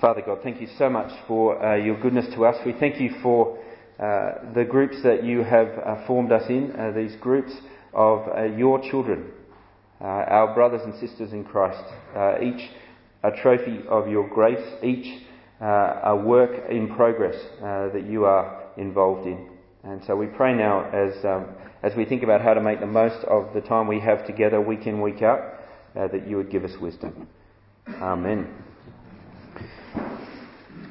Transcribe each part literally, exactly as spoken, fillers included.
Father God, thank you so much for uh, your goodness to us. We thank you for uh, the groups that you have uh, formed us in, uh, these groups of uh, your children, uh, our brothers and sisters in Christ, uh, each a trophy of your grace, each uh, a work in progress uh, that you are involved in. And so we pray now as um, as we think about how to make the most of the time we have together week in, week out, uh, that you would give us wisdom. Amen.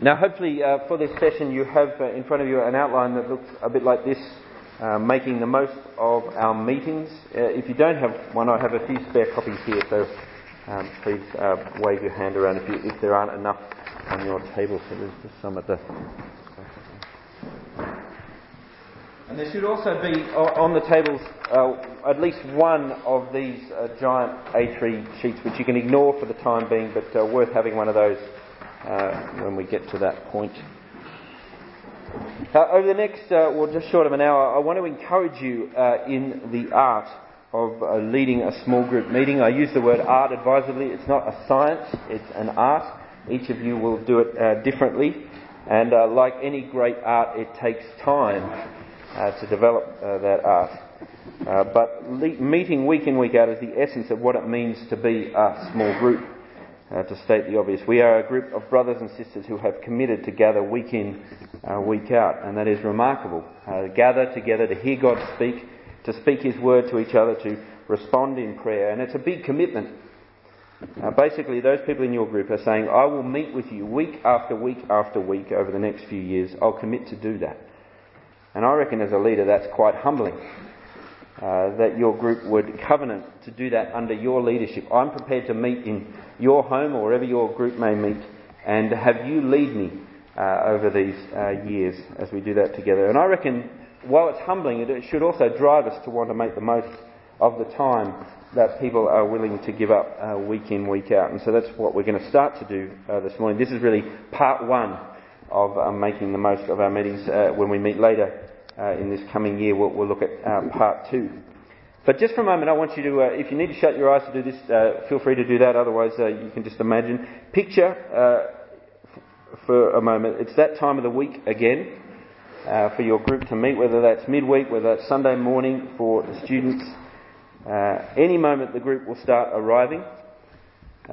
Now hopefully uh, for this session you have uh, in front of you an outline that looks a bit like this, uh, making the most of our meetings. Uh, if you don't have one, I have a few spare copies here, so um, please uh, wave your hand around if, you, if there aren't enough on your table. So there's just some at the... And there should also be on the tables uh, at least one of these uh, giant A three sheets, which you can ignore for the time being, but uh, worth having one of those Uh, when we get to that point. Uh, over the next, uh, well, just short of an hour, I want to encourage you uh, in the art of uh, leading a small group meeting. I use the word art advisedly. It's not a science, it's an art. Each of you will do it uh, differently. And uh, like any great art, it takes time uh, to develop uh, that art. Uh, but le- meeting week in, week out is the essence of what it means to be a small group. Uh, to state the obvious, we are a group of brothers and sisters who have committed to gather week in, uh, week out, and that is remarkable. Uh, gather together to hear God speak, to speak His word to each other, to respond in prayer, and it's a big commitment. Uh, basically, those people in your group are saying, I will meet with you week after week after week over the next few years. I'll commit to do that. And I reckon as a leader that's quite humbling. Uh, that your group would covenant to do that under your leadership. I'm prepared to meet in your home or wherever your group may meet and have you lead me uh, over these uh, years as we do that together. And I reckon while it's humbling, it should also drive us to want to make the most of the time that people are willing to give up uh, week in, week out. And so that's what we're going to start to do uh, this morning. This is really part one of uh, making the most of our meetings. Uh, when we meet later Uh, in this coming year, we'll, we'll look at uh, part two. But just for a moment, I want you to, uh, if you need to shut your eyes to do this, uh, feel free to do that. Otherwise, uh, you can just imagine. Picture, uh, f- for a moment, it's that time of the week again uh, for your group to meet, whether that's midweek, whether that's Sunday morning for the students. Uh, any moment, the group will start arriving.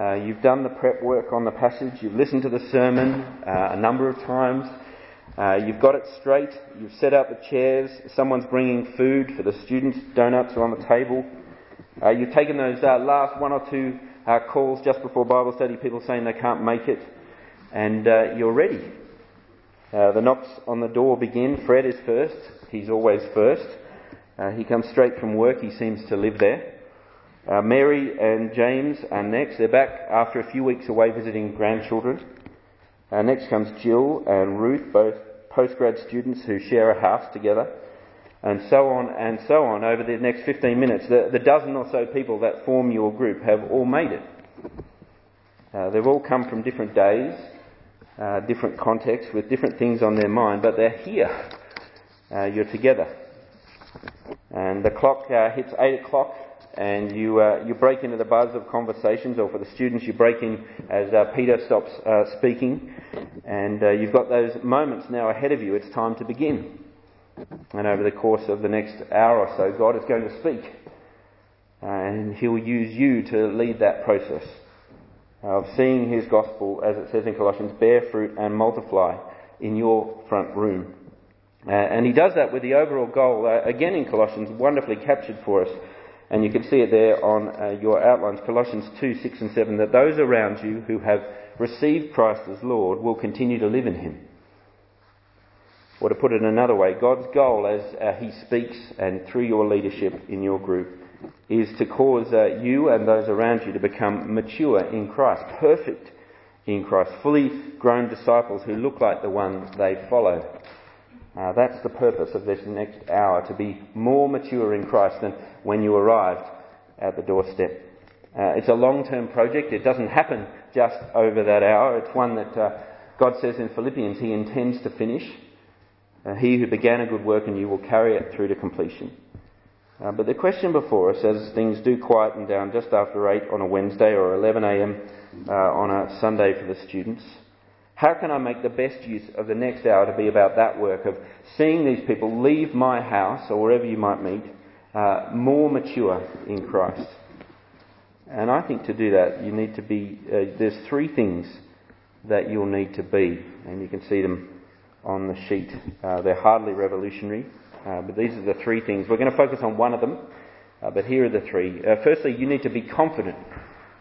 Uh, you've done the prep work on the passage. You've listened to the sermon uh, a number of times. Uh, you've got it straight, you've set out the chairs, someone's bringing food for the students, donuts are on the table. Uh, you've taken those uh, last one or two uh, calls just before Bible study, people saying they can't make it, and uh, you're ready. Uh, the knocks on the door begin. Fred is first, he's always first. Uh, he comes straight from work, he seems to live there. Uh, Mary and James are next, they're back after a few weeks away visiting grandchildren. Uh, next comes Jill and Ruth, both postgrad students who share a house together, and so on and so on over the next fifteen minutes. The, the dozen or so people that form your group have all made it. Uh, they've all come from different days, uh, different contexts, with different things on their mind, but they're here. Uh, you're together. And the clock uh, hits eight o'clock. And you uh, you break into the buzz of conversations, or for the students you break in as uh, Peter stops uh, speaking, and uh, you've got those moments now ahead of you. It's time to begin, and over the course of the next hour or so, God is going to speak, uh, and He'll use you to lead that process of seeing His gospel, as it says in Colossians, bear fruit and multiply in your front room. Uh, and He does that with the overall goal, uh, again in Colossians, wonderfully captured for us. And you can see it there on uh, your outlines, Colossians two, six and seven, that those around you who have received Christ as Lord will continue to live in Him. Or to put it another way, God's goal as uh, He speaks and through your leadership in your group is to cause uh, you and those around you to become mature in Christ, perfect in Christ, fully grown disciples who look like the one they follow. Uh, that's the purpose of this next hour, to be more mature in Christ than when you arrived at the doorstep. Uh, it's a long-term project. It doesn't happen just over that hour. It's one that uh, God says in Philippians He intends to finish. Uh, he who began a good work in you will carry it through to completion. Uh, but the question before us, as things do quieten down just after eight on a Wednesday or eleven a.m. uh, on a Sunday for the students, How can I make the best use of the next hour to be about that work of seeing these people leave my house or wherever you might meet uh, more mature in Christ? And I think to do that, you need to be. Uh, there's three things that you'll need to be, and you can see them on the sheet. Uh, they're hardly revolutionary, uh, but these are the three things. We're going to focus on one of them, uh, but here are the three. Uh, firstly, you need to be confident.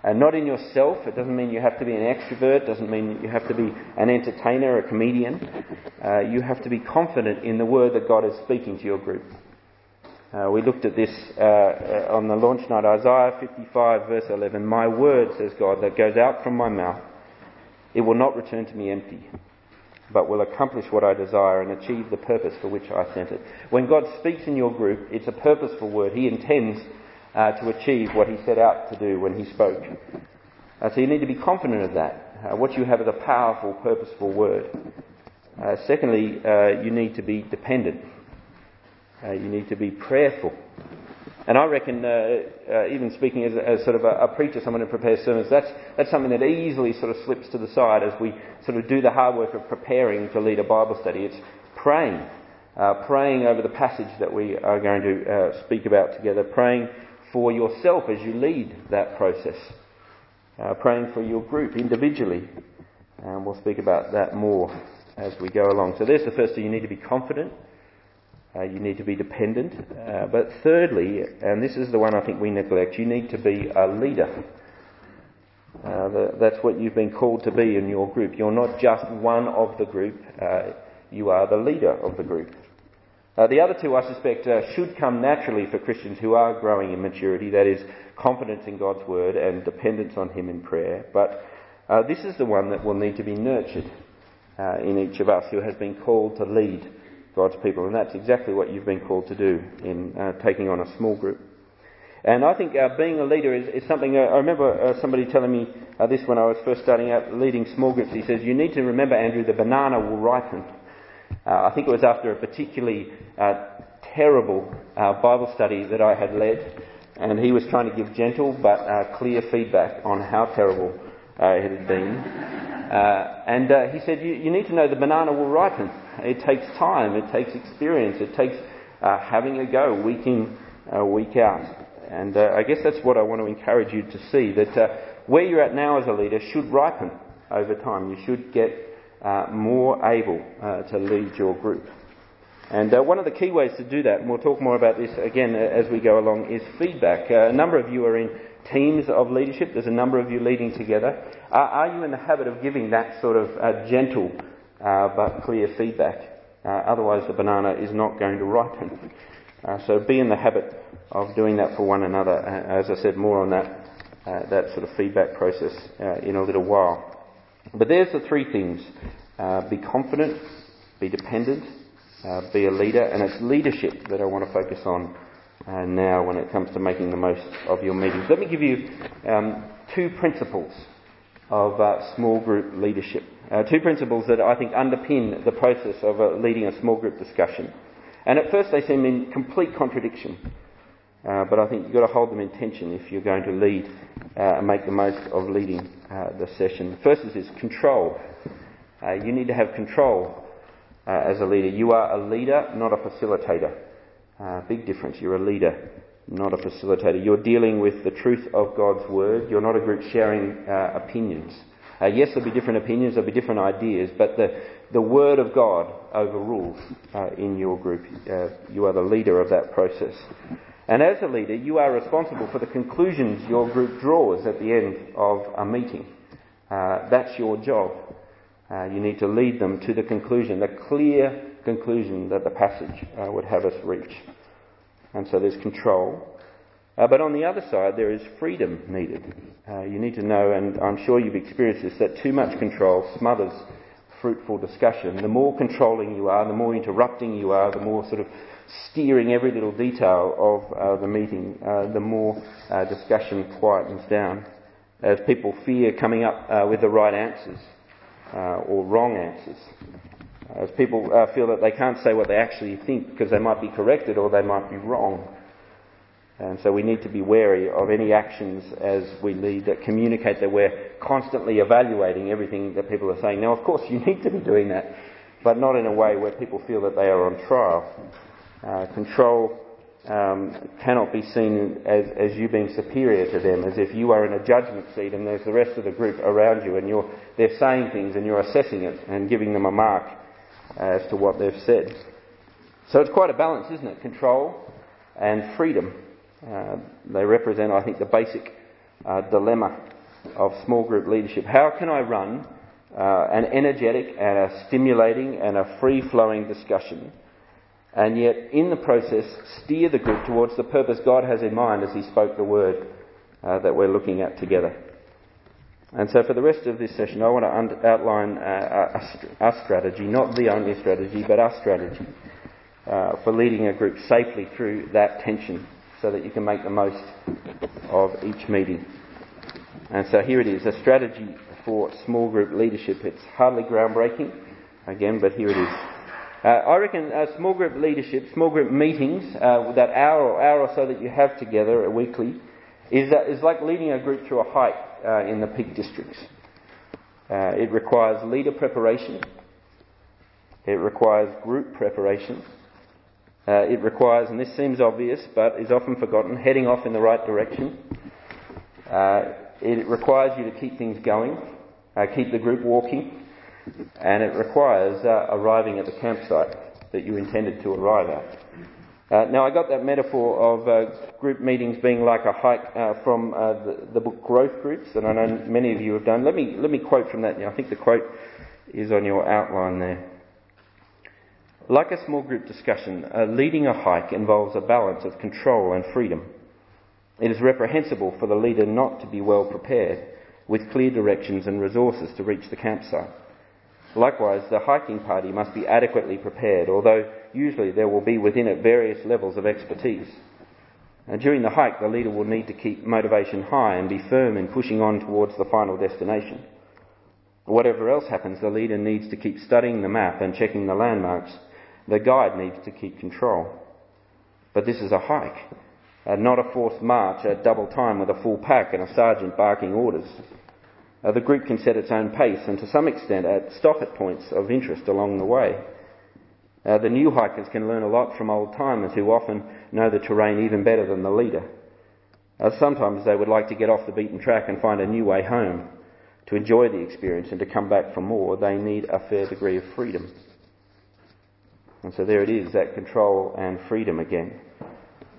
And not in yourself. It doesn't mean you have to be an extrovert. It doesn't mean you have to be an entertainer, a comedian. Uh, you have to be confident in the word that God is speaking to your group. Uh, we looked at this uh, on the launch night, Isaiah fifty-five, verse eleven. My word, says God, that goes out from my mouth, it will not return to me empty, but will accomplish what I desire and achieve the purpose for which I sent it. When God speaks in your group, it's a purposeful word. He intends Uh, to achieve what he set out to do when he spoke. Uh, so you need to be confident of that. Uh, what you have is a powerful, purposeful word. Uh, secondly, uh, you need to be dependent. Uh, you need to be prayerful. And I reckon, uh, uh, even speaking as, as sort of a, a preacher, someone who prepares sermons, that's that's something that easily sort of slips to the side as we sort of do the hard work of preparing to lead a Bible study. It's praying. Uh, praying over the passage that we are going to uh, speak about together. Praying for yourself as you lead that process, uh, praying for your group individually, and we'll speak about that more as we go along. So there's the first thing, you need to be confident, uh, you need to be dependent, uh, but thirdly, and this is the one I think we neglect, you need to be a leader. Uh, the, that's what you've been called to be in your group. You're not just one of the group, uh, you are the leader of the group. Uh, the other two, I suspect, uh, should come naturally for Christians who are growing in maturity, that is, confidence in God's word and dependence on him in prayer. But uh, this is the one that will need to be nurtured uh, in each of us who has been called to lead God's people. And that's exactly what you've been called to do in uh, taking on a small group. And I think uh, being a leader is, is something... Uh, I remember uh, somebody telling me uh, this when I was first starting out leading small groups. He says, you need to remember, Andrew, the banana will ripen. Uh, I think it was after a particularly uh, terrible uh, Bible study that I had led, and he was trying to give gentle but uh, clear feedback on how terrible uh, it had been. Uh, and uh, he said, you, you need to know the banana will ripen. It takes time, it takes experience, it takes uh, having a go week in, uh, week out. And uh, I guess that's what I want to encourage you to see, that uh, where you're at now as a leader should ripen over time. You should get Uh, more able uh, to lead your group. And uh, one of the key ways to do that, and we'll talk more about this again as we go along, is feedback. Uh, a number of you are in teams of leadership. There's a number of you leading together. Uh, are you in the habit of giving that sort of uh, gentle uh, but clear feedback? Uh, otherwise the banana is not going to ripen. Uh, so be in the habit of doing that for one another. Uh, as I said, more on that, uh, that sort of feedback process uh, in a little while. But there's the three things. Uh, be confident, be dependent, uh, be a leader. And it's leadership that I want to focus on uh, now when it comes to making the most of your meetings. Let me give you um, two principles of uh, small group leadership. Uh, two principles that I think underpin the process of uh, leading a small group discussion. And at first they seem in complete contradiction. Uh, but I think you've got to hold them in tension if you're going to lead uh, and make the most of leading uh, the session. The first is this, control. Uh, you need to have control uh, as a leader. You are a leader, not a facilitator. Uh, big difference. You're a leader, not a facilitator. You're dealing with the truth of God's word. You're not a group sharing uh, opinions. Uh, yes, there'll be different opinions, there'll be different ideas, but the, the word of God overrules uh, in your group. Uh, you are the leader of that process. And as a leader, you are responsible for the conclusions your group draws at the end of a meeting. Uh, that's your job. Uh, you need to lead them to the conclusion, the clear conclusion that the passage uh, would have us reach. And so there's control. Uh, but on the other side, there is freedom needed. Uh, you need to know, and I'm sure you've experienced this, that too much control smothers fruitful discussion. The more controlling you are, the more interrupting you are, the more sort of steering every little detail of uh, the meeting, uh, the more uh, discussion quietens down as people fear coming up uh, with the right answers uh, or wrong answers. As people uh, feel that they can't say what they actually think because they might be corrected or they might be wrong. And so we need to be wary of any actions as we lead that communicate that we're constantly evaluating everything that people are saying. Now, of course, you need to be doing that, but not in a way where people feel that they are on trial. Uh, control um, cannot be seen as, as you being superior to them, as if you are in a judgment seat and there's the rest of the group around you and you're they're saying things and you're assessing it and giving them a mark as to what they've said. So it's quite a balance, isn't it? Control and freedom. Uh, they represent, I think, the basic uh, dilemma of small group leadership. How can I run uh, an energetic and a stimulating and a free-flowing discussion and yet in the process steer the group towards the purpose God has in mind as he spoke the word uh, that we're looking at together? And so for the rest of this session I want to un- outline uh, our strategy, not the only strategy, but our strategy uh, for leading a group safely through that tension, so that you can make the most of each meeting. And so here it is, a strategy for small group leadership. It's hardly groundbreaking, again, but here it is. Uh, I reckon uh, small group leadership, small group meetings, uh, that hour or hour or so that you have together weekly, is, uh, is like leading a group through a hike uh, in the Peak Districts. Uh, it requires leader preparation. It requires group preparation. Uh, it requires, and this seems obvious but is often forgotten, heading off in the right direction. Uh, it requires you to keep things going, uh, keep the group walking, and it requires uh, arriving at the campsite that you intended to arrive at. Uh, now, I got that metaphor of uh, group meetings being like a hike uh, from uh, the, the book Growth Groups that I know many of you have done. Let me, let me quote from that now. I think the quote is on your outline there. Like a small group discussion, uh, leading a hike involves a balance of control and freedom. It is reprehensible for the leader not to be well prepared, with clear directions and resources to reach the campsite. Likewise, the hiking party must be adequately prepared, although usually there will be within it various levels of expertise. And during the hike, the leader will need to keep motivation high and be firm in pushing on towards the final destination. Whatever else happens, the leader needs to keep studying the map and checking the landmarks. The guide needs to keep control. But this is a hike, uh, not a forced march at double time with a full pack and a sergeant barking orders. Uh, the group can set its own pace and to some extent uh, stop at points of interest along the way. Uh, the new hikers can learn a lot from old timers who often know the terrain even better than the leader. Uh, sometimes they would like to get off the beaten track and find a new way home. To enjoy the experience and to come back for more, they need a fair degree of freedom. And so there it is, that control and freedom again.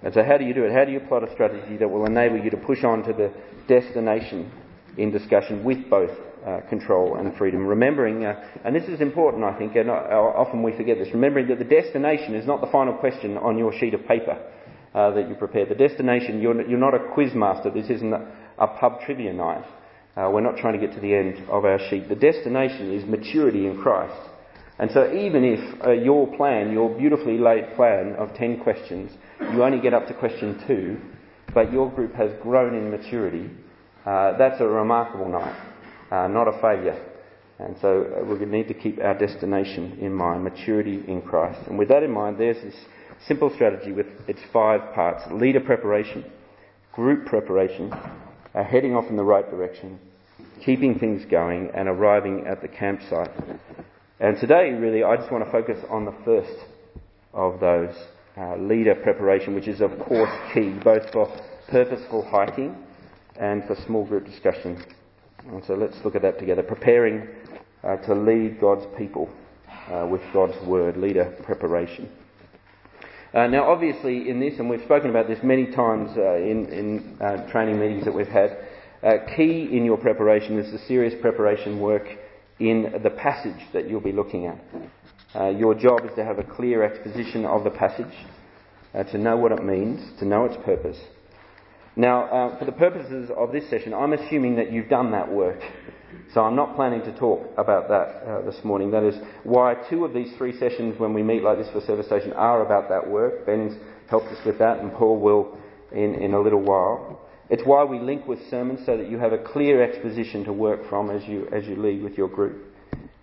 And so how do you do it? How do you plot a strategy that will enable you to push on to the destination in discussion with both uh, control and freedom? Remembering, uh, and this is important I think, and often we forget this, remembering that the destination is not the final question on your sheet of paper uh, that you prepare. The destination, you're, you're not a quiz master, this isn't a pub trivia night. Uh, we're not trying to get to the end of our sheet. The destination is maturity in Christ. And so even if uh, your plan, your beautifully laid plan of ten questions, you only get up to question two, but your group has grown in maturity, uh, that's a remarkable night, uh, not a failure. And so we need to keep our destination in mind, maturity in Christ. And with that in mind, there's this simple strategy with its five parts: leader preparation, group preparation, Uh, heading off in the right direction, keeping things going and arriving at the campsite. And today, really, I just want to focus on the first of those, uh, leader preparation, which is, of course, key, both for purposeful hiking and for small group discussion. And so let's look at that together. Preparing uh, to lead God's people uh, with God's word, leader preparation. Uh, now, obviously, in this, and we've spoken about this many times uh, in, in uh, training meetings that we've had, uh, key in your preparation is the serious preparation work in the passage that you'll be looking at. Uh, your job is to have a clear exposition of the passage, uh, to know what it means, to know its purpose. Now, uh, for the purposes of this session, I'm assuming that you've done that work. So I'm not planning to talk about that uh, this morning. That is why two of these three sessions when we meet like this for Service Station are about that work. Ben's helped us with that and Paul will in, in a little while. It's why we link with sermons so that you have a clear exposition to work from as you as you lead with your group.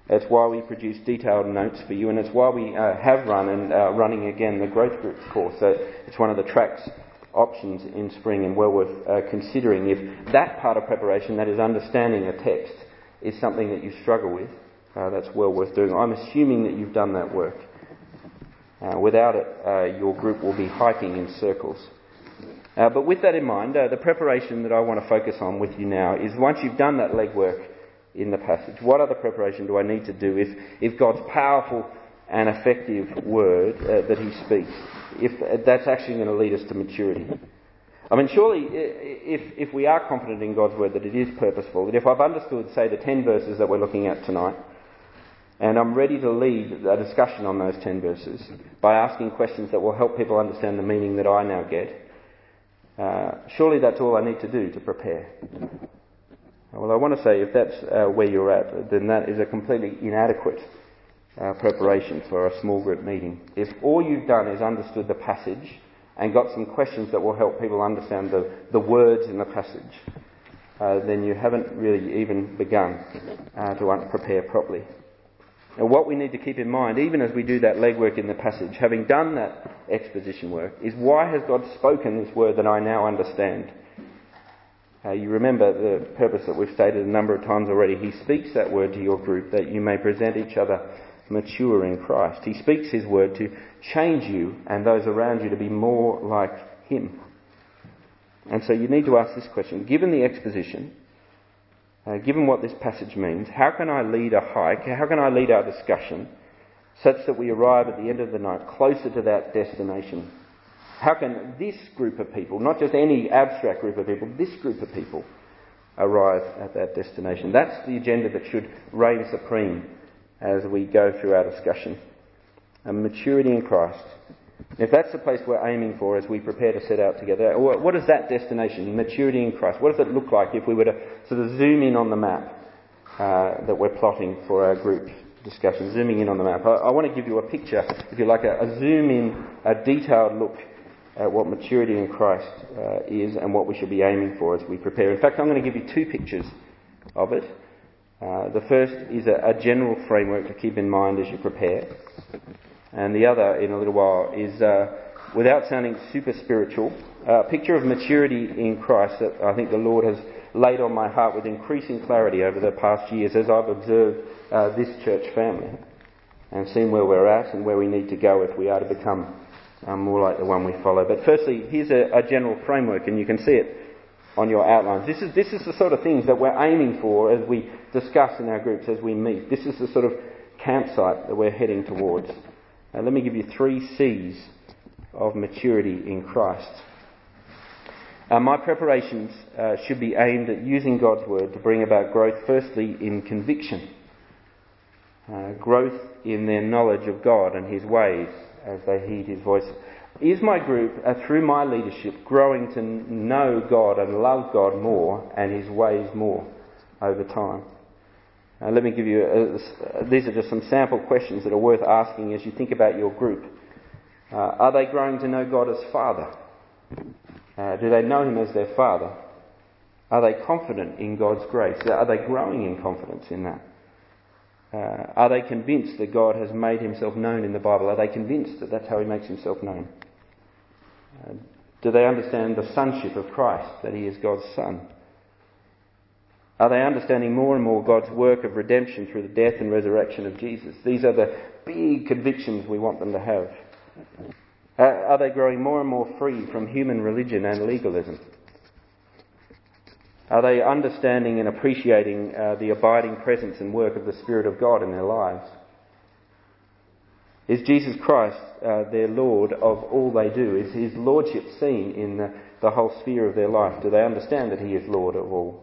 That's why we produce detailed notes for you, and it's why we uh, have run and uh, running again the Growth Groups course. So it's one of the tracks options in spring and well worth uh, considering if that part of preparation, that is understanding a text, is something that you struggle with. Uh, that's well worth doing. I'm assuming that you've done that work. Uh, without it, uh, your group will be hiking in circles. Uh, but with that in mind, uh, the preparation that I want to focus on with you now is, once you've done that legwork in the passage, what other preparation do I need to do if, if God's powerful and effective word uh, that he speaks, if that's actually going to lead us to maturity? I mean, surely if, if we are confident in God's word that it is purposeful, that if I've understood, say, the ten verses that we're looking at tonight, and I'm ready to lead a discussion on those ten verses by asking questions that will help people understand the meaning that I now get, uh, surely that's all I need to do to prepare. Well, I want to say, if that's uh, where you're at, then that is a completely inadequate uh, preparation for a small group meeting. If all you've done is understood the passage and got some questions that will help people understand the, the words in the passage, uh, then you haven't really even begun uh, to prepare properly. And what we need to keep in mind, even as we do that legwork in the passage, having done that exposition work, is, why has God spoken this word that I now understand? Uh, you remember the purpose that we've stated a number of times already. He speaks that word to your group that you may present each other mature in Christ. He speaks his word to change you and those around you to be more like him. And so you need to ask this question. Given the exposition, uh, given what this passage means, how can I lead a hike? How can I lead our discussion such that we arrive at the end of the night closer to that destination? How can this group of people, not just any abstract group of people, this group of people arrive at that destination? That's the agenda that should reign supreme as we go through our discussion. A maturity in Christ. If that's the place we're aiming for as we prepare to set out together, what is that destination, maturity in Christ? What does it look like if we were to sort of zoom in on the map uh, that we're plotting for our group discussion, zooming in on the map? I, I want to give you a picture, if you like, a, a zoom in, a detailed look at what maturity in Christ uh, is and what we should be aiming for as we prepare. In fact, I'm going to give you two pictures of it. Uh, the first is a, a general framework to keep in mind as you prepare. And the other, in a little while, is, uh, without sounding super spiritual, a picture of maturity in Christ that I think the Lord has laid on my heart with increasing clarity over the past years as I've observed uh, this church family and seen where we're at and where we need to go if we are to become Um, more like the one we follow. But firstly, here's a, a general framework, and you can see it on your outlines. This is, this is the sort of things that we're aiming for as we discuss in our groups, as we meet. This is the sort of campsite that we're heading towards. Now, let me give you three C's of maturity in Christ. Uh, my preparations uh, should be aimed at using God's word to bring about growth, firstly, in conviction. Uh, growth in their knowledge of God and his ways, as they heed his voice. Is my group, uh, through my leadership, growing to know God and love God more and his ways more over time? Uh, let me give you, a, a, these are just some sample questions that are worth asking as you think about your group. Uh, are they growing to know God as Father? Uh, do they know him as their Father? Are they confident in God's grace? Are they growing in confidence in that? Uh, are they convinced that God has made himself known in the Bible? Are they convinced that that's how he makes himself known? Uh, do they understand the sonship of Christ, that he is God's son? Are they understanding more and more God's work of redemption through the death and resurrection of Jesus? These are the big convictions we want them to have. Uh, are they growing more and more free from human religion and legalism? Are they understanding and appreciating uh, the abiding presence and work of the Spirit of God in their lives? Is Jesus Christ uh, their Lord of all they do? Is his lordship seen in the, the whole sphere of their life? Do they understand that he is Lord of all?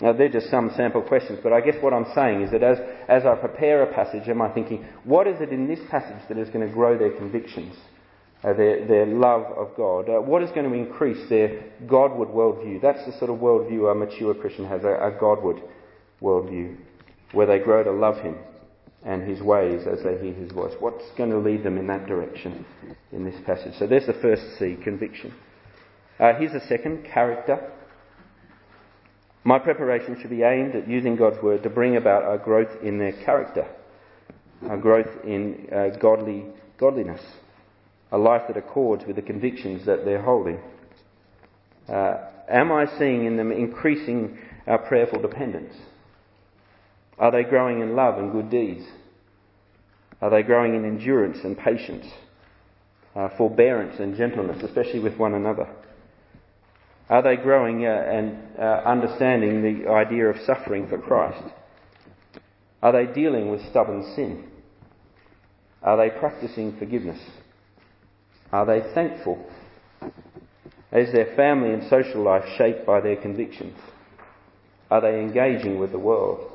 Now, they're just some sample questions, but I guess what I'm saying is that as, as I prepare a passage, am I thinking, what is it in this passage that is going to grow their convictions? Uh, their, their love of God. Uh, what is going to increase their Godward worldview? That's the sort of worldview a mature Christian has, a, a Godward worldview, where they grow to love him and his ways as they hear his voice. What's going to lead them in that direction in this passage? So there's the first C, conviction. Uh, here's the second, character. My preparation should be aimed at using God's word to bring about a growth in their character, a growth in uh, godly godliness. a life that accords with the convictions that they're holding? Uh, am I seeing in them increasing our prayerful dependence? Are they growing in love and good deeds? Are they growing in endurance and patience, uh, forbearance and gentleness, especially with one another? Are they growing uh, and uh, understanding the idea of suffering for Christ? Are they dealing with stubborn sin? Are they practicing forgiveness? Are they thankful? Is their family and social life shaped by their convictions? Are they engaging with the world?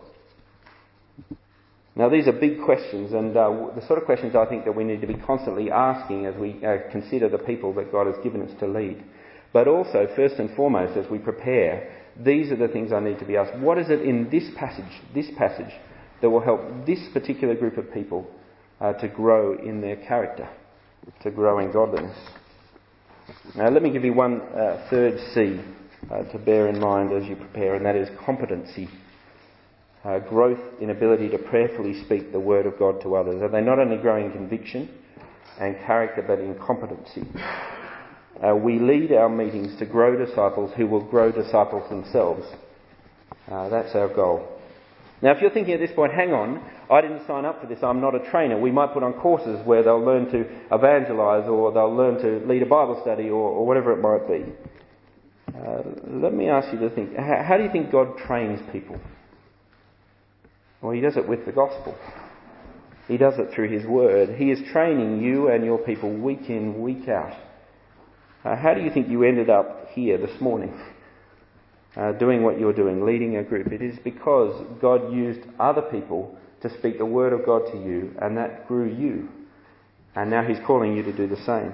Now, these are big questions, and uh, the sort of questions I think that we need to be constantly asking as we uh, consider the people that God has given us to lead. But also, first and foremost, as we prepare, these are the things I need to be asked. What is it in this passage, this passage, that will help this particular group of people uh, to grow in their character, to grow in godliness? Now, let me give you one uh, third C uh, to bear in mind as you prepare, and that is competency. Uh, growth in ability to prayerfully speak the word of God to others. Are they not only growing in conviction and character, but in competency? Uh, we lead our meetings to grow disciples who will grow disciples themselves. Uh, that's our goal. Now, if you're thinking at this point, hang on, I didn't sign up for this, I'm not a trainer. We might put on courses where they'll learn to evangelise, or they'll learn to lead a Bible study, or, or whatever it might be. Uh, let me ask you to think, how, how do you think God trains people? Well, he does it with the gospel. He does it through his word. He is training you and your people week in, week out. Uh, how do you think you ended up here this morning, uh, doing what you're doing, leading a group? It is because God used other people to speak the word of God to you, and that grew you. And now he's calling you to do the same.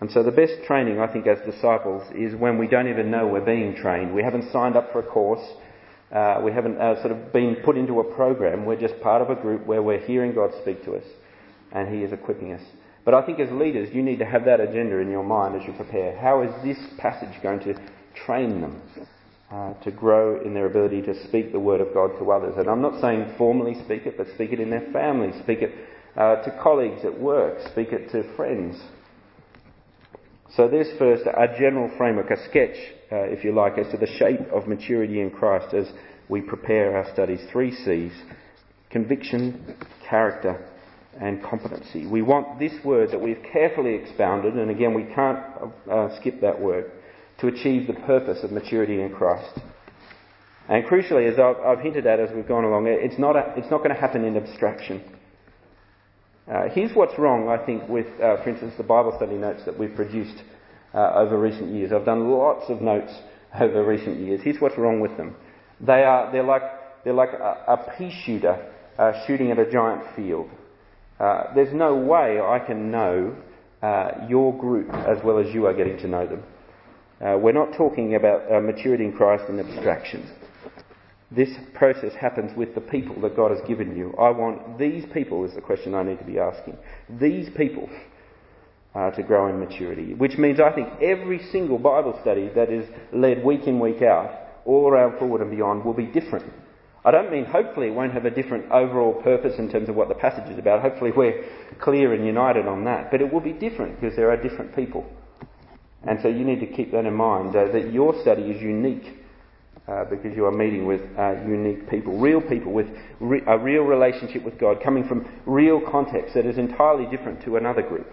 And so the best training, I think, as disciples is when we don't even know we're being trained. We haven't signed up for a course. Uh, we haven't uh, sort of been put into a program. We're just part of a group where we're hearing God speak to us, and he is equipping us. But I think as leaders, you need to have that agenda in your mind as you prepare. How is this passage going to train them uh, to grow in their ability to speak the word of God to others? And I'm not saying formally speak it, but speak it in their family, speak it uh, to colleagues at work, speak it to friends. So there's first a general framework, a sketch, uh, if you like, as to the shape of maturity in Christ as we prepare our studies. Three C's: conviction, character and competency. We want this word that we've carefully expounded, and again we can't uh, skip that word, to achieve the purpose of maturity in Christ. And crucially, as I've, I've hinted at as we've gone along, it's not, a, it's not going to happen in abstraction. Uh, here's what's wrong, I think, with, uh, for instance, the Bible study notes that we've produced uh, over recent years. I've done lots of notes over recent years. Here's what's wrong with them. They are, they're like, they're like a, a pea shooter uh, shooting at a giant field. Uh, there's no way I can know uh, your group as well as you are getting to know them. Uh, we're not talking about uh, maturity in Christ in abstraction. This process happens with the people that God has given you. I want these people, is the question I need to be asking. These people uh, to grow in maturity. Which means I think every single Bible study that is led week in, week out, all around Fullwood and beyond, will be different. I don't mean hopefully it won't have a different overall purpose in terms of what the passage is about. Hopefully we're clear and united on that. But it will be different because there are different people. And so you need to keep that in mind, uh, that your study is unique. Uh, because you are meeting with uh, unique people, real people with re- a real relationship with God, coming from real context that is entirely different to another group.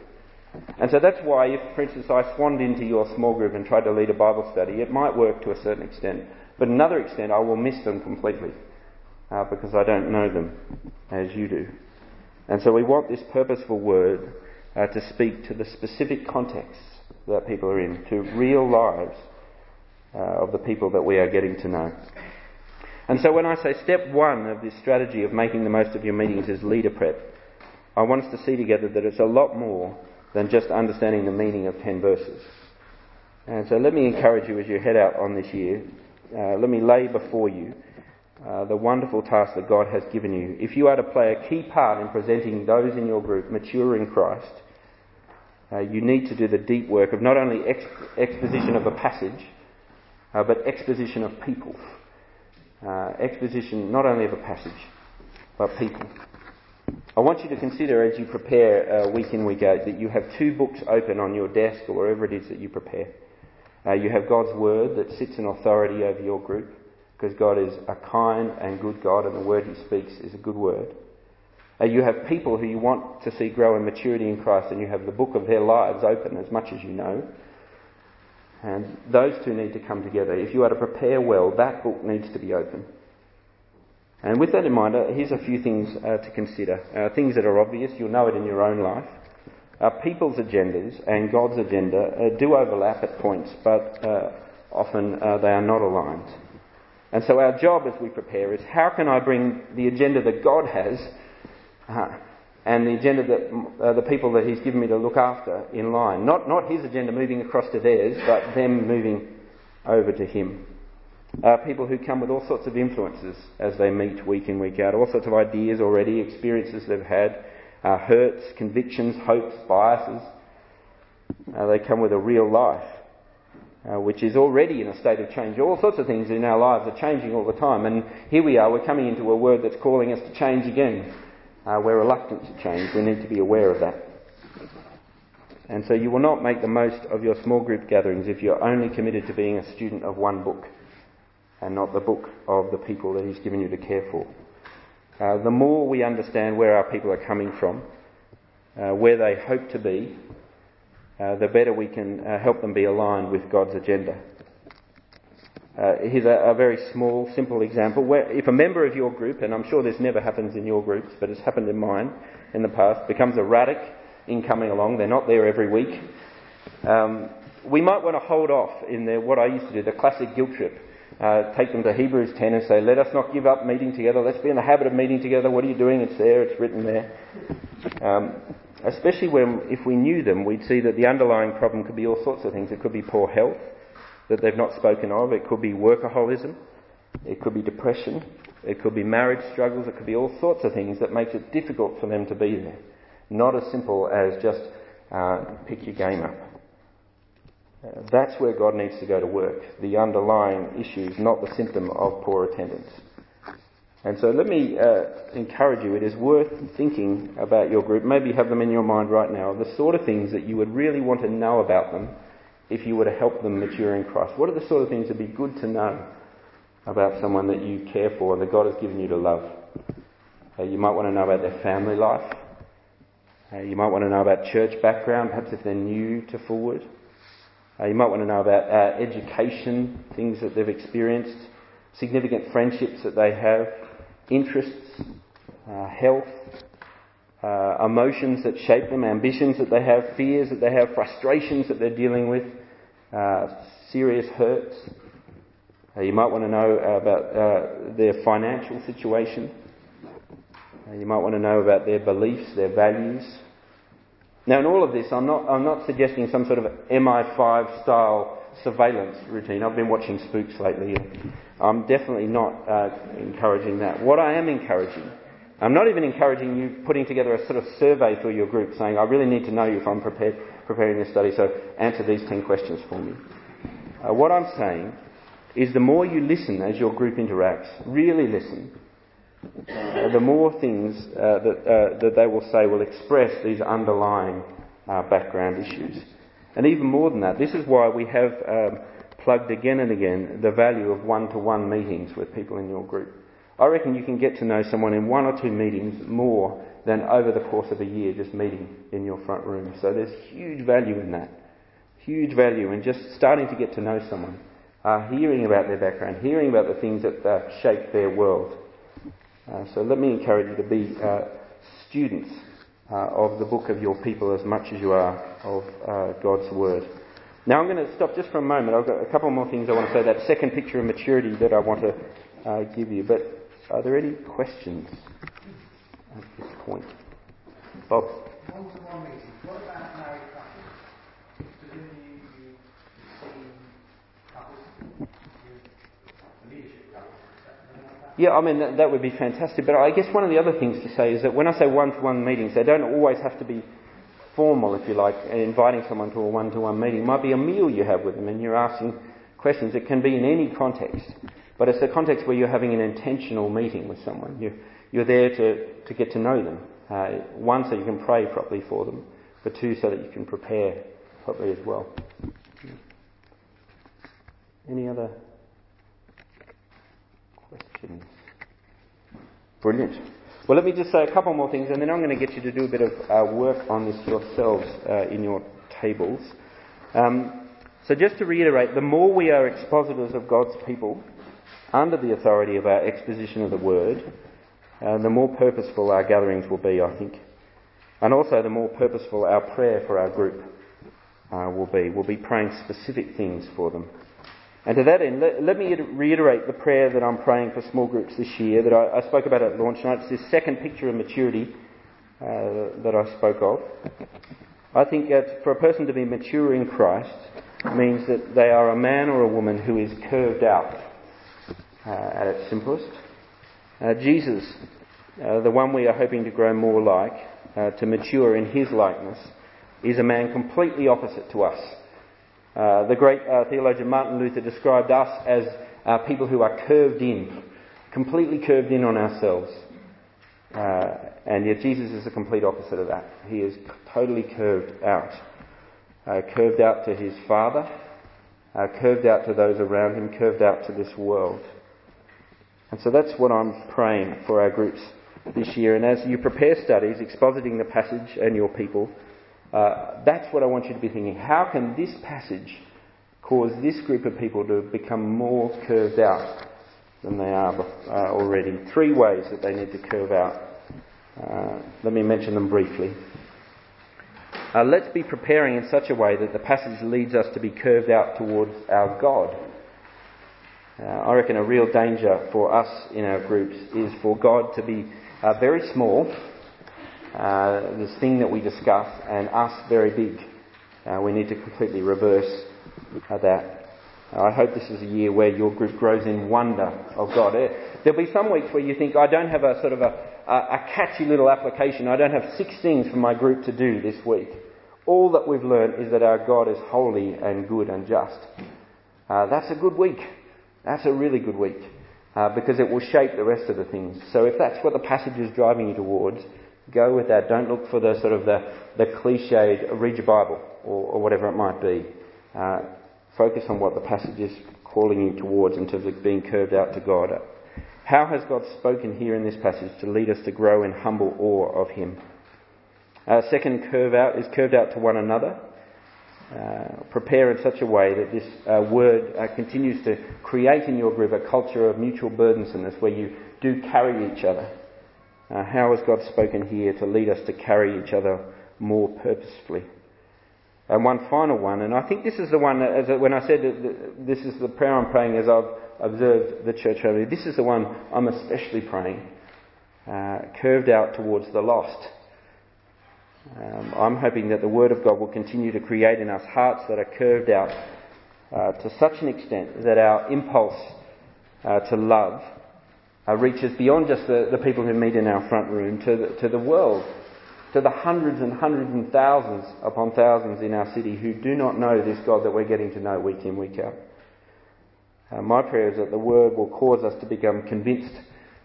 And so that's why if, for instance, I swanned into your small group and tried to lead a Bible study, it might work to a certain extent. But another extent, I will miss them completely uh, because I don't know them as you do. And so we want this purposeful word uh, to speak to the specific context that people are in, to real lives Uh, of the people that we are getting to know. And so when I say step one of this strategy of making the most of your meetings is leader prep, I want us to see together that it's a lot more than just understanding the meaning of ten verses. And so let me encourage you as you head out on this year, uh, let me lay before you uh, the wonderful task that God has given you. If you are to play a key part in presenting those in your group mature in Christ, uh, you need to do the deep work of not only exp- exposition of a passage, Uh, but exposition of people. Uh, exposition not only of a passage, but people. I want you to consider as you prepare uh, week in, week out, that you have two books open on your desk or wherever it is that you prepare. Uh, you have God's Word that sits in authority over your group, because God is a kind and good God, and the Word He speaks is a good Word. Uh, you have people who you want to see grow in maturity in Christ, and you have the book of their lives open as much as you know. And those two need to come together. If you are to prepare well, that book needs to be open. And with that in mind, uh, here's a few things uh, to consider. Uh, things that are obvious, you'll know it in your own life. Uh, people's agendas and God's agenda uh, do overlap at points, but uh, often uh, they are not aligned. And so our job as we prepare is, how can I bring the agenda that God has uh, and the agenda that uh, the people that He's given me to look after in line? Not, not His agenda moving across to theirs, but them moving over to Him. Uh, people who come with all sorts of influences as they meet week in, week out, all sorts of ideas already, experiences they've had, uh, hurts, convictions, hopes, biases. Uh, they come with a real life, uh, which is already in a state of change. All sorts of things in our lives are changing all the time, and here we are, we're coming into a word that's calling us to change again. Uh, we're reluctant to change, we need to be aware of that. And so you will not make the most of your small group gatherings if you're only committed to being a student of one book, and not the book of the people that He's given you to care for. Uh, the more we understand where our people are coming from, uh, where they hope to be, uh, the better we can uh, help them be aligned with God's agenda. Uh, here's a, a very small, simple example. Where if a member of your group, and I'm sure this never happens in your groups, but it's happened in mine in the past, becomes erratic in coming along, they're not there every week, um, we might want to hold off in the, what I used to do, the classic guilt trip. Uh, take them to Hebrews ten and say, let us not give up meeting together, let's be in the habit of meeting together, what are you doing, it's there, it's written there. Um, especially when, if we knew them, we'd see that the underlying problem could be all sorts of things. It could be poor health that they've not spoken of, it could be workaholism, it could be depression, it could be marriage struggles, it could be all sorts of things that makes it difficult for them to be there. Not as simple as just uh, pick your game up. Uh, that's where God needs to go to work, the underlying issues, not the symptom of poor attendance. And so let me uh, encourage you, it is worth thinking about your group, maybe have them in your mind right now, the sort of things that you would really want to know about them if you were to help them mature in Christ. What are the sort of things that would be good to know about someone that you care for and that God has given you to love? Uh, you might want to know about their family life. Uh, you might want to know about church background, perhaps if they're new to Fullwood. Uh, you might want to know about uh, education, things that they've experienced, significant friendships that they have, interests, uh, health, uh, emotions that shape them, ambitions that they have, fears that they have, frustrations that they're dealing with, uh, serious hurts. Uh, you might want to know about uh, their financial situation. Uh, you might want to know about their beliefs, their values. Now in all of this, I'm not, I'm not suggesting some sort of M I five style surveillance routine. I've been watching Spooks lately. I'm definitely not uh, encouraging that. What I am encouraging, I'm not even encouraging you putting together a sort of survey for your group saying, I really need to know you if I'm prepared, preparing this study, so answer these ten questions for me. Uh, what I'm saying is the more you listen as your group interacts, really listen, Uh, the more things uh, that, uh, that they will say will express these underlying uh, background issues. And even more than that, this is why we have um, plugged again and again the value of one-to-one meetings with people in your group. I reckon you can get to know someone in one or two meetings more than over the course of a year just meeting in your front room. So there's huge value in that, huge value in just starting to get to know someone, uh, hearing about their background, hearing about the things that uh, shape their world. Uh, so let me encourage you to be uh, students uh, of the book of your people as much as you are of uh, God's Word. Now I'm going to stop just for a moment. I've got a couple more things I want to say, that second picture of maturity that I want to uh, give you. But are there any questions at this point? Bob? One-to-one meetings. What about married couples? Do you see couples? Yeah, I mean, that, that would be fantastic. But I guess one of the other things to say is that when I say one-to-one meetings, they don't always have to be formal, if you like, inviting someone to a one-to-one meeting. It might be a meal you have with them and you're asking questions. It can be in any context. But it's a context where you're having an intentional meeting with someone. You're, you're there to, to get to know them. Uh, one, so you can pray properly for them, but two, so that you can prepare properly as well. Any other questions? Brilliant. Well, let me just say a couple more things, and then I'm going to get you to do a bit of uh, work on this yourselves uh, in your tables. Um, so just to reiterate, the more we are expositors of God's people under the authority of our exposition of the Word, uh, the more purposeful our gatherings will be, I think. And also the more purposeful our prayer for our group uh, will be. We'll be praying specific things for them. And to that end, let, let me reiterate the prayer that I'm praying for small groups this year that I, I spoke about at launch night. It's this second picture of maturity uh, that I spoke of. I think that for a person to be mature in Christ means that they are a man or a woman who is curved out uh, at its simplest. Uh, Jesus, uh, the one we are hoping to grow more like, uh, to mature in his likeness, is a man completely opposite to us. Uh, the great uh, theologian Martin Luther described us as uh, people who are curved in, completely curved in on ourselves. Uh, and yet Jesus is the complete opposite of that. He is totally curved out. Uh, curved out to his Father, uh, curved out to those around him, curved out to this world. And so that's what I'm praying for our groups this year. And as you prepare studies, expositing the passage and your people, Uh, that's what I want you to be thinking. How can this passage cause this group of people to become more curved out than they are uh, already? Three ways that they need to curve out. Uh, let me mention them briefly. Uh, let's be preparing in such a way that the passage leads us to be curved out towards our God. Uh, I reckon a real danger for us in our groups is for God to be uh, very small, Uh, this thing that we discuss, and us very big. Uh, we need to completely reverse uh, that. Uh, I hope this is a year where your group grows in wonder of God. It, there'll be some weeks where you think, I don't have a sort of a, a, a catchy little application. I don't have six things for my group to do this week. All that we've learned is that our God is holy and good and just. Uh, that's a good week. That's a really good week uh, because it will shape the rest of the things. So if that's what the passage is driving you towards, go with that. Don't look for the sort of the, the cliched, read your Bible or, or whatever it might be. Uh, focus on what the passage is calling you towards in terms of being curved out to God. How has God spoken here in this passage to lead us to grow in humble awe of him? Our second curve out is curved out to one another. Uh, prepare in such a way that this uh, word uh, continues to create in your group a culture of mutual burdensomeness where you do carry each other. Uh, how has God spoken here to lead us to carry each other more purposefully? And one final one, and I think this is the one, as when I said that this is the prayer I'm praying as I've observed the church family, this is the one I'm especially praying, uh, curved out towards the lost. Um, I'm hoping that the Word of God will continue to create in us hearts that are curved out uh, to such an extent that our impulse uh, to love Uh, reaches beyond just the, the people who meet in our front room to the, to the world, to the hundreds and hundreds and thousands upon thousands in our city who do not know this God that we're getting to know week in, week out. Uh, my prayer is that the Word will cause us to become convinced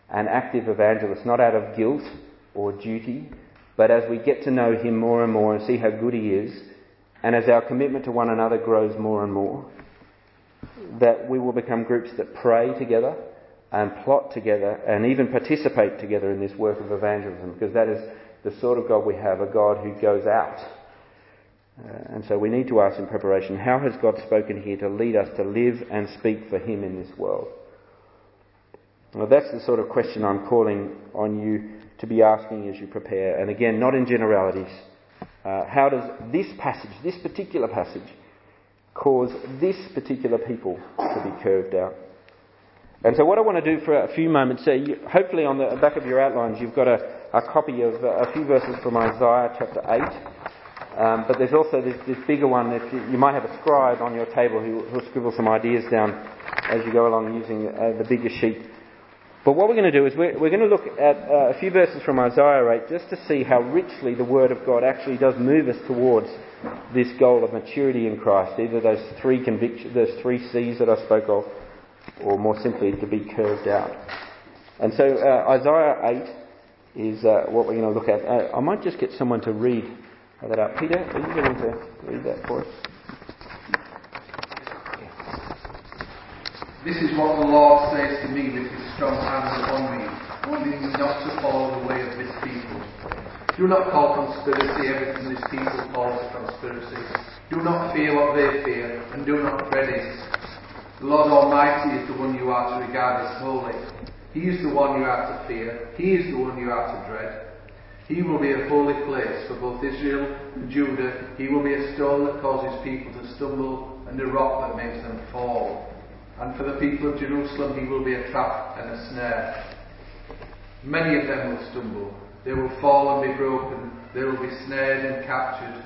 and active evangelists, not out of guilt or duty, but as we get to know him more and more and see how good he is, and as our commitment to one another grows more and more, that we will become groups that pray together and plot together and even participate together in this work of evangelism, because that is the sort of God we have, a God who goes out. Uh, and so we need to ask in preparation, how has God spoken here to lead us to live and speak for him in this world? Well, that's the sort of question I'm calling on you to be asking as you prepare. And again, not in generalities. Uh, how does this passage, this particular passage, cause this particular people to be curved out? And so what I want to do for a few moments, so you, hopefully on the back of your outlines you've got a, a copy of a few verses from Isaiah chapter eight, um, but there's also this, this bigger one that you, you might have a scribe on your table who will scribble some ideas down as you go along using uh, the bigger sheet. But what we're going to do is we're, we're going to look at uh, a few verses from Isaiah eight just to see how richly the Word of God actually does move us towards this goal of maturity in Christ, either those three conviction, those three C's that I spoke of, or more simply, to be curved out. And so uh, Isaiah is uh, what we're going to look at. Uh, I might just get someone to read that out. Peter, are you willing to read that for us? This is what the Lord says to me with his strong hands upon me, warning me not to follow the way of this people. Do not call conspiracy everything this people calls conspiracy. Do not fear what they fear, and do not dread it. The Lord Almighty is the one you are to regard as holy. He is the one you are to fear. He is the one you are to dread. He will be a holy place for both Israel and Judah. He will be a stone that causes people to stumble and a rock that makes them fall. And for the people of Jerusalem he will be a trap and a snare. Many of them will stumble. They will fall and be broken. They will be snared and captured.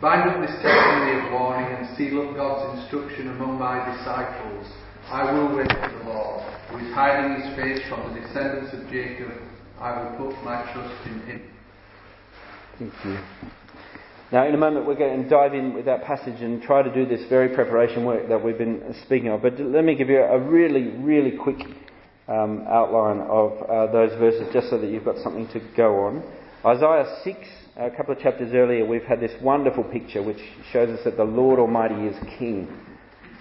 Bind up this testimony of warning and seal up God's instruction among my disciples. I will wait for the Lord, who is hiding his face from the descendants of Jacob. I will put my trust in him. Thank you. Now in a moment we're going to dive in with that passage and try to do this very preparation work that we've been speaking of. But let me give you a really, really quick Um, outline of uh, those verses, just so that you've got something to go on. Isaiah six, a couple of chapters earlier, we've had this wonderful picture which shows us that the Lord Almighty is King,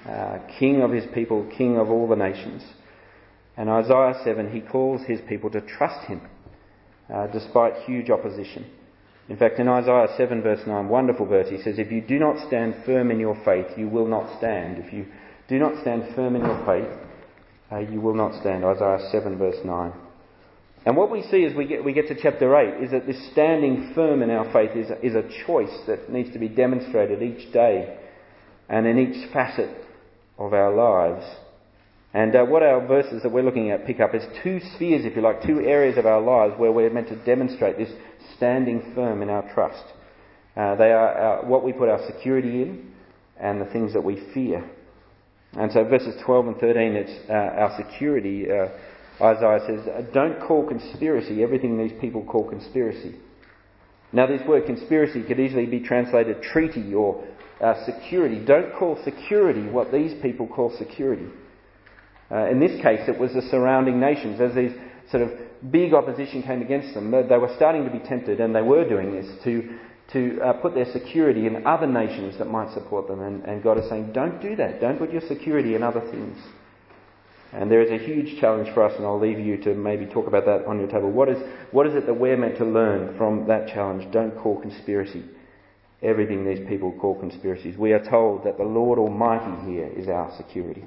uh, King of his people, King of all the nations. And Isaiah seven, he calls his people to trust him uh, despite huge opposition. In fact, in Isaiah seven verse nine, wonderful verse, he says, if you do not stand firm in your faith, you will not stand. If you do not stand firm in your faith, Uh, you will not stand. Isaiah seven verse nine. And what we see as we get we get to chapter eight is that this standing firm in our faith is a, is a choice that needs to be demonstrated each day and in each facet of our lives. And uh, what our verses that we're looking at pick up is two spheres, if you like, two areas of our lives where we're meant to demonstrate this standing firm in our trust. Uh, they are our, what we put our security in and the things that we fear. And so verses twelve and thirteen, it's uh, our security. Uh, Isaiah says, don't call conspiracy everything these people call conspiracy. Now this word conspiracy could easily be translated treaty or uh, security. Don't call security what these people call security. Uh, in this case, it was the surrounding nations. As these sort of big opposition came against them, they were starting to be tempted, and they were doing this, to to uh, put their security in other nations that might support them. And, and God is saying, don't do that. Don't put your security in other things. And there is a huge challenge for us, and I'll leave you to maybe talk about that on your table. What is what is it that we're meant to learn from that challenge? Don't call conspiracy everything these people call conspiracies. We are told that the Lord Almighty here is our security.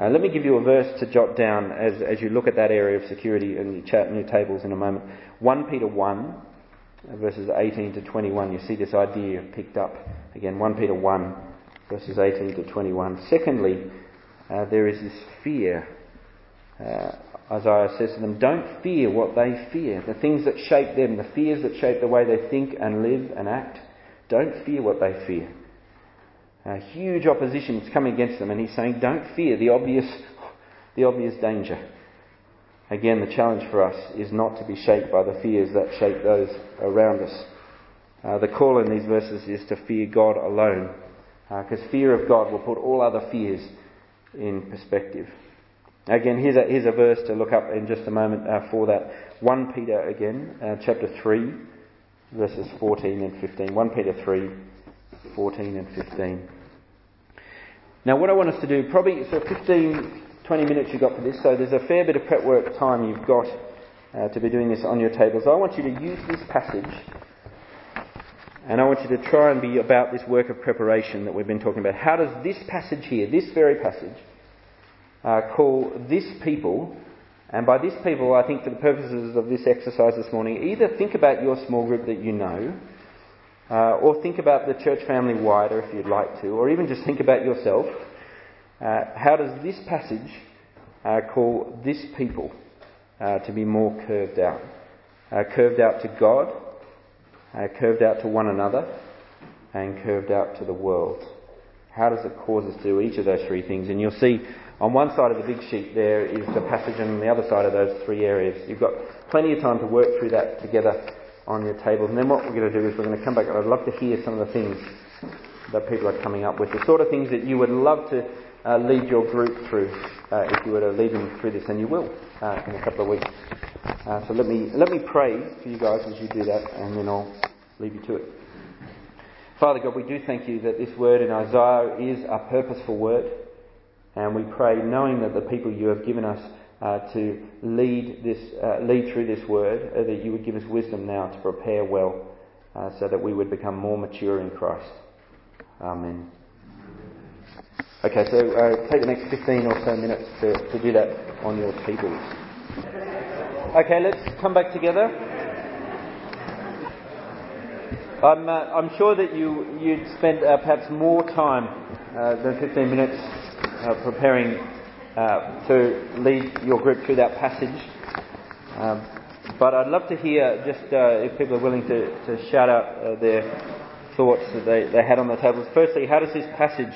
Uh, let me give you a verse to jot down as, as you look at that area of security and you chat in your tables in a moment. First Peter one. Verses eighteen to twenty-one, you see this idea picked up again. First Peter one, verses eighteen to twenty-one. Secondly, uh, there is this fear. Uh, Isaiah says to them, don't fear what they fear, the things that shape them, the fears that shape the way they think and live and act. Don't fear what they fear. Uh, huge opposition is coming against them, and he's saying, don't fear the obvious, the obvious danger. Again, the challenge for us is not to be shaped by the fears that shape those around us. Uh, the call in these verses is to fear God alone, because uh, fear of God will put all other fears in perspective. Again, here's a, here's a verse to look up in just a moment uh, for that. First Peter again, uh, chapter three, verses fourteen and fifteen. First Peter three, fourteen and fifteen. Now what I want us to do, probably so fifteen... twenty minutes you've got for this, so there's a fair bit of prep work time you've got uh, to be doing this on your tables. I want you to use this passage, and I want you to try and be about this work of preparation that we've been talking about. How does this passage here, this very passage, uh, call this people, and by this people I think for the purposes of this exercise this morning, either think about your small group that you know, uh, or think about the church family wider if you'd like to, or even just think about yourself. Uh, how does this passage uh, call this people uh, to be more curved out? Uh, curved out to God, uh, curved out to one another, and curved out to the world. How does it cause us to do each of those three things? And you'll see on one side of the big sheet there is the passage, and on the other side of those three areas. You've got plenty of time to work through that together on your tables. And then what we're going to do is we're going to come back, and I'd love to hear some of the things that people are coming up with, the sort of things that you would love to uh, lead your group through. Uh, if you were to lead them through this, and you will uh, in a couple of weeks. Uh, so let me let me pray for you guys as you do that, and then I'll leave you to it. Father God, we do thank you that this word in Isaiah is a purposeful word, and we pray knowing that the people you have given us uh, to lead this uh, lead through this word, uh, that you would give us wisdom now to prepare well, uh, so that we would become more mature in Christ. Amen. Okay, so uh, take the next fifteen or so minutes to, to do that on your tables. Okay, let's come back together. I'm, uh, I'm sure that you, you'd spent uh, perhaps more time uh, than fifteen minutes uh, preparing uh, to lead your group through that passage. Um, but I'd love to hear just uh, if people are willing to, to shout out uh, their thoughts that they, they had on the tables. Firstly, how does this passage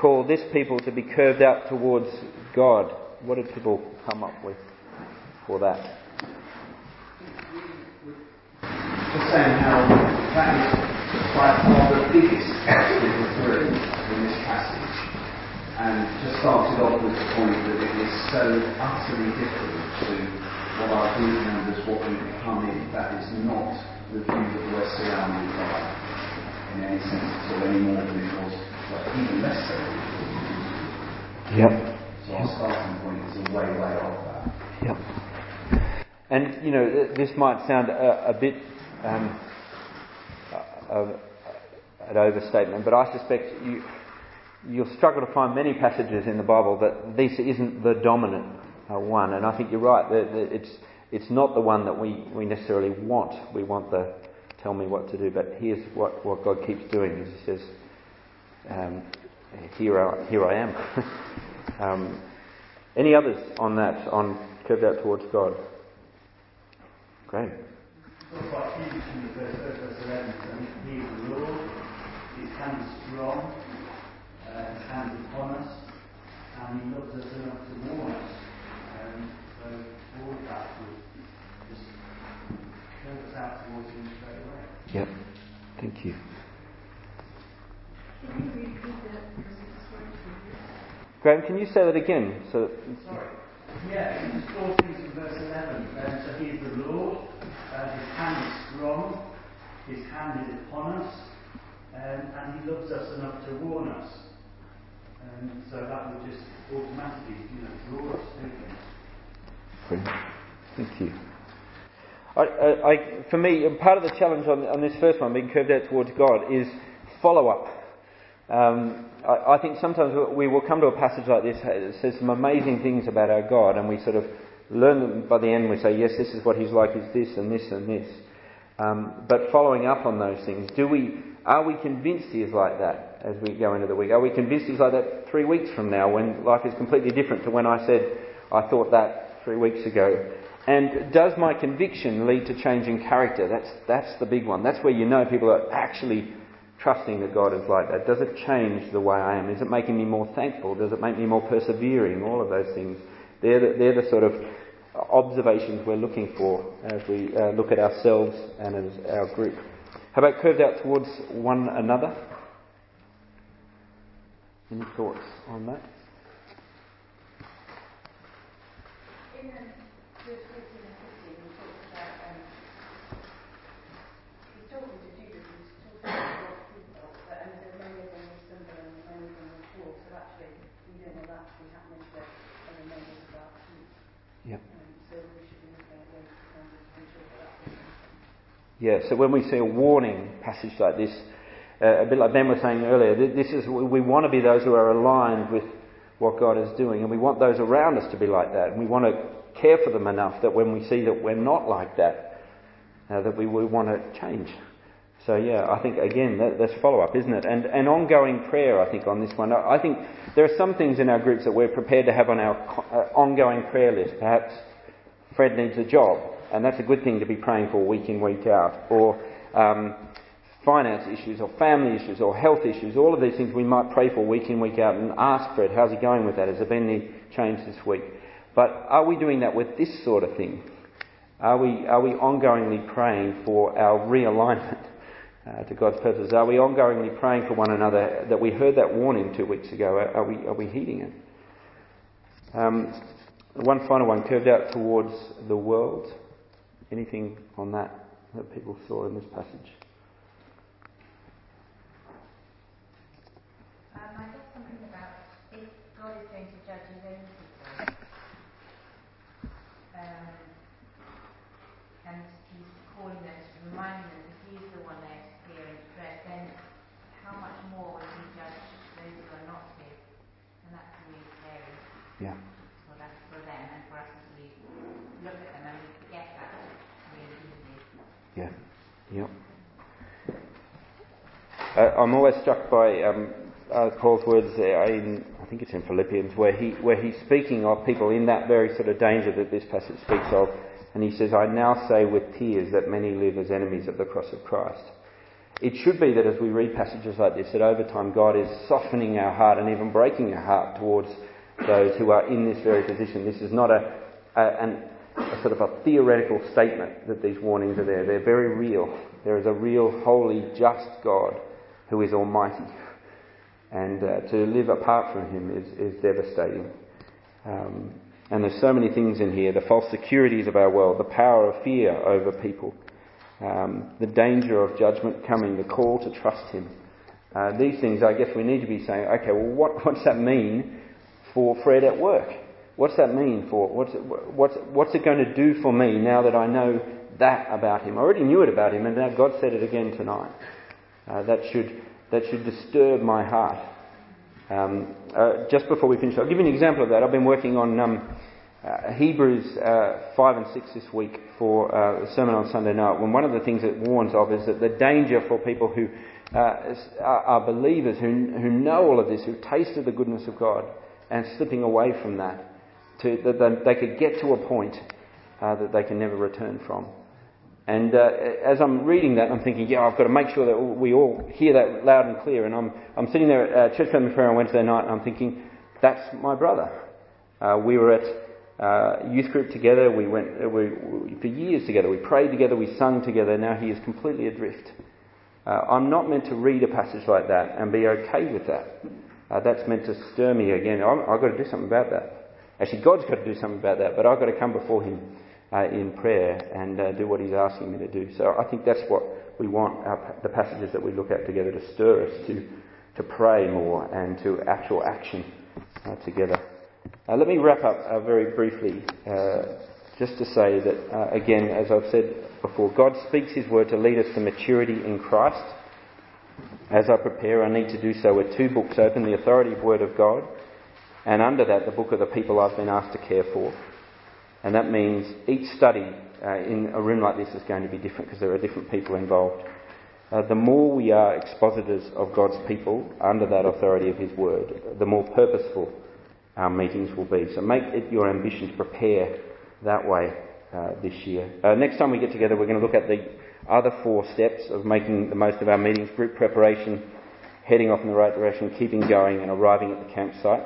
call this people to be curved out towards God? What did people come up with for that? Just saying how that is by far the biggest actually referring in this passage, and just started off with the point that it is so utterly different to what our group members, what we become in. That is not the view that we're surrounded by in any sense at all, any more than it was, but even less so. Yep. So our starting point is a way, way off that. Yep. And, you know, this might sound a, a bit... Um, a, a, an overstatement, but I suspect you, you'll struggle to find many passages in the Bible that this isn't the dominant uh, one, and I think you're right that, that it's it's not the one that we, we necessarily want. We want the tell me what to do, but here's what, what God keeps doing is He says, um, here I here I am. um, any others on that, on curved out towards God? Great. Sort of like Jesus in the verse, verse eleven, I mean, He is the Lord, His hand is strong, uh, His hand is upon us, and He loves us enough to warn us. Um, so all of that would just turn us out towards Him straight away. Yep, thank you. Can you repeat that? Graham, can you say that again? So that Sorry. Yeah, it's fourteen to verse eleven. Um, so He is the Lord. Uh, his hand is strong, His hand is upon us, um, and He loves us enough to warn us. Um, so that would just automatically, you know, draw us to Him. Brilliant. Thank you. I, I, I, for me, part of the challenge on, on this first one, being curved out towards God, is follow-up. Um, I, I think sometimes we will come to a passage like this that says some amazing things about our God, and we sort of learn them by the end. We say, yes, this is what He's like, is this and this and this. Um, but following up on those things, do we? Are we convinced He is like that as we go into the week? Are we convinced He's like that three weeks from now when life is completely different to when I said I thought that three weeks ago? And does my conviction lead to change in character? That's that's the big one. That's where you know people are actually trusting that God is like that. Does it change the way I am? Is it making me more thankful? Does it make me more persevering? All of those things. They're the, they're the sort of observations we're looking for as we uh, look at ourselves and as our group. How about curved out towards one another? Any thoughts on that? In verse fifteen and fifteen, he talks about um, he's talking to Judas, he's talking about people, but and there's many of them with somebody and many of them with Paul, so actually we don't know that's been happening to other members of our team. Yep. Yeah, so when we see a warning passage like this, uh, a bit like Ben was saying earlier, this is we want to be those who are aligned with what God is doing, and we want those around us to be like that, and we want to care for them enough that when we see that we're not like that, uh, that we, we want to change. So yeah, I think again that, that's follow-up, isn't it? And and ongoing prayer, I think, on this one. I think there are some things in our groups that we're prepared to have on our uh, ongoing prayer list. Perhaps Fred needs a job. And that's a good thing to be praying for week in, week out. Or um, finance issues, or family issues, or health issues. All of these things we might pray for week in, week out and ask Fred, how's it going with that? Has there been any change this week? But are we doing that with this sort of thing? Are we, are we ongoingly praying for our realignment uh, to God's purposes? Are we ongoingly praying for one another that we heard that warning two weeks ago? Are, are we are we heeding it? Um, one final one, curved out towards the world. Anything on that that people saw in this passage? I'm always struck by um, uh, Paul's words in, I think it's in Philippians, where he where he's speaking of people in that very sort of danger that this passage speaks of, and he says, "I now say with tears that many live as enemies of the cross of Christ." It should be that as we read passages like this, that over time God is softening our heart and even breaking our heart towards those who are in this very position. This is not a, a, an, a sort of a theoretical statement that these warnings are there. They're very real. There is a real, holy, just God who is almighty, and uh, to live apart from him is, is devastating. Um, and there's so many things in here: the false securities of our world, the power of fear over people, um, the danger of judgment coming, the call to trust him. Uh, these things, I guess we need to be saying, okay, well, what, what's that mean for Fred at work? What's that mean for, what's it, what's, what's it going to do for me now that I know that about him? I already knew it about him, and now God said it again tonight. Uh, that should that should disturb my heart. Um, uh, just before we finish, I'll give you an example of that. I've been working on um, uh, Hebrews uh, five and six this week for uh, a sermon on Sunday night. When one of the things it warns of is that the danger for people who uh, are believers, who who know all of this, who tasted the goodness of God, and slipping away from that, to, that they could get to a point uh, that they can never return from. And uh, as I'm reading that, I'm thinking, yeah, I've got to make sure that we all hear that loud and clear. And I'm I'm sitting there at uh, church family prayer on Wednesday night, and I'm thinking, that's my brother. Uh, we were at uh, youth group together. We went uh, we, we, for years together. We prayed together. We sung together. Now he is completely adrift. Uh, I'm not meant to read a passage like that and be okay with that. Uh, that's meant to stir me again. I'm, I've got to do something about that. Actually, God's got to do something about that, but I've got to come before him Uh, in prayer and uh, do what he's asking me to do. So I think that's what we want our, the passages that we look at together to stir us to to pray more and to actual action uh, together. Uh, let me wrap up uh, very briefly uh, just to say that uh, again, as I've said before, God speaks his word to lead us to maturity in Christ. As I prepare, I need to do so with two books open: the authoritative Word of God, and under that the book of the people I've been asked to care for. And that means each study uh, in a room like this is going to be different because there are different people involved. Uh, the more we are expositors of God's people under that authority of his word, the more purposeful our meetings will be. So make it your ambition to prepare that way uh, this year. Uh, next time we get together, we're going to look at the other four steps of making the most of our meetings: group preparation, heading off in the right direction, keeping going, and arriving at the campsite.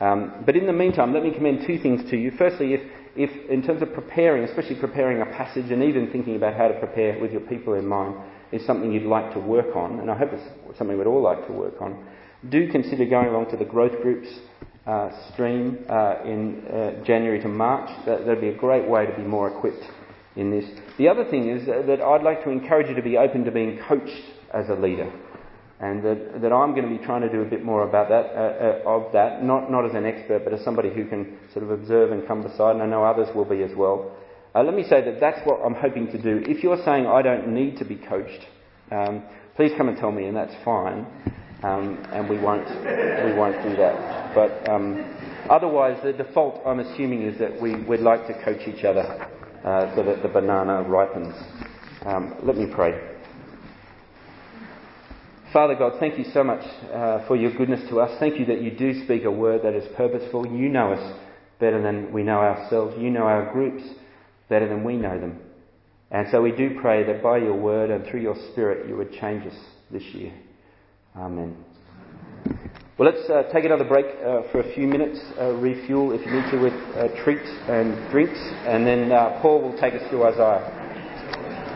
Um, but in the meantime, let me commend two things to you. Firstly, if If, in terms of preparing, especially preparing a passage and even thinking about how to prepare with your people in mind, is something you'd like to work on, and I hope it's something we'd all like to work on, do consider going along to the Growth Groups uh, stream uh, in uh, January to March. That would be a great way to be more equipped in this. The other thing is that I'd like to encourage you to be open to being coached as a leader, and that, that I'm going to be trying to do a bit more about that, uh, uh, of that, not not as an expert, but as somebody who can sort of observe and come beside, and I know others will be as well. Uh, let me say that that's what I'm hoping to do. If you're saying, I don't need to be coached, um, please come and tell me, and that's fine, um, and we won't we won't do that. But um, otherwise, the default, I'm assuming, is that we, we'd like to coach each other uh, so that the banana ripens. Um, let me pray. Father God, thank you so much uh, for your goodness to us. Thank you that you do speak a word that is purposeful. You know us better than we know ourselves. You know our groups better than we know them. And so we do pray that by your word and through your spirit you would change us this year. Amen. Well, let's uh, take another break uh, for a few minutes, uh, refuel if you need to with uh, treats and drinks, and then uh, Paul will take us through Isaiah.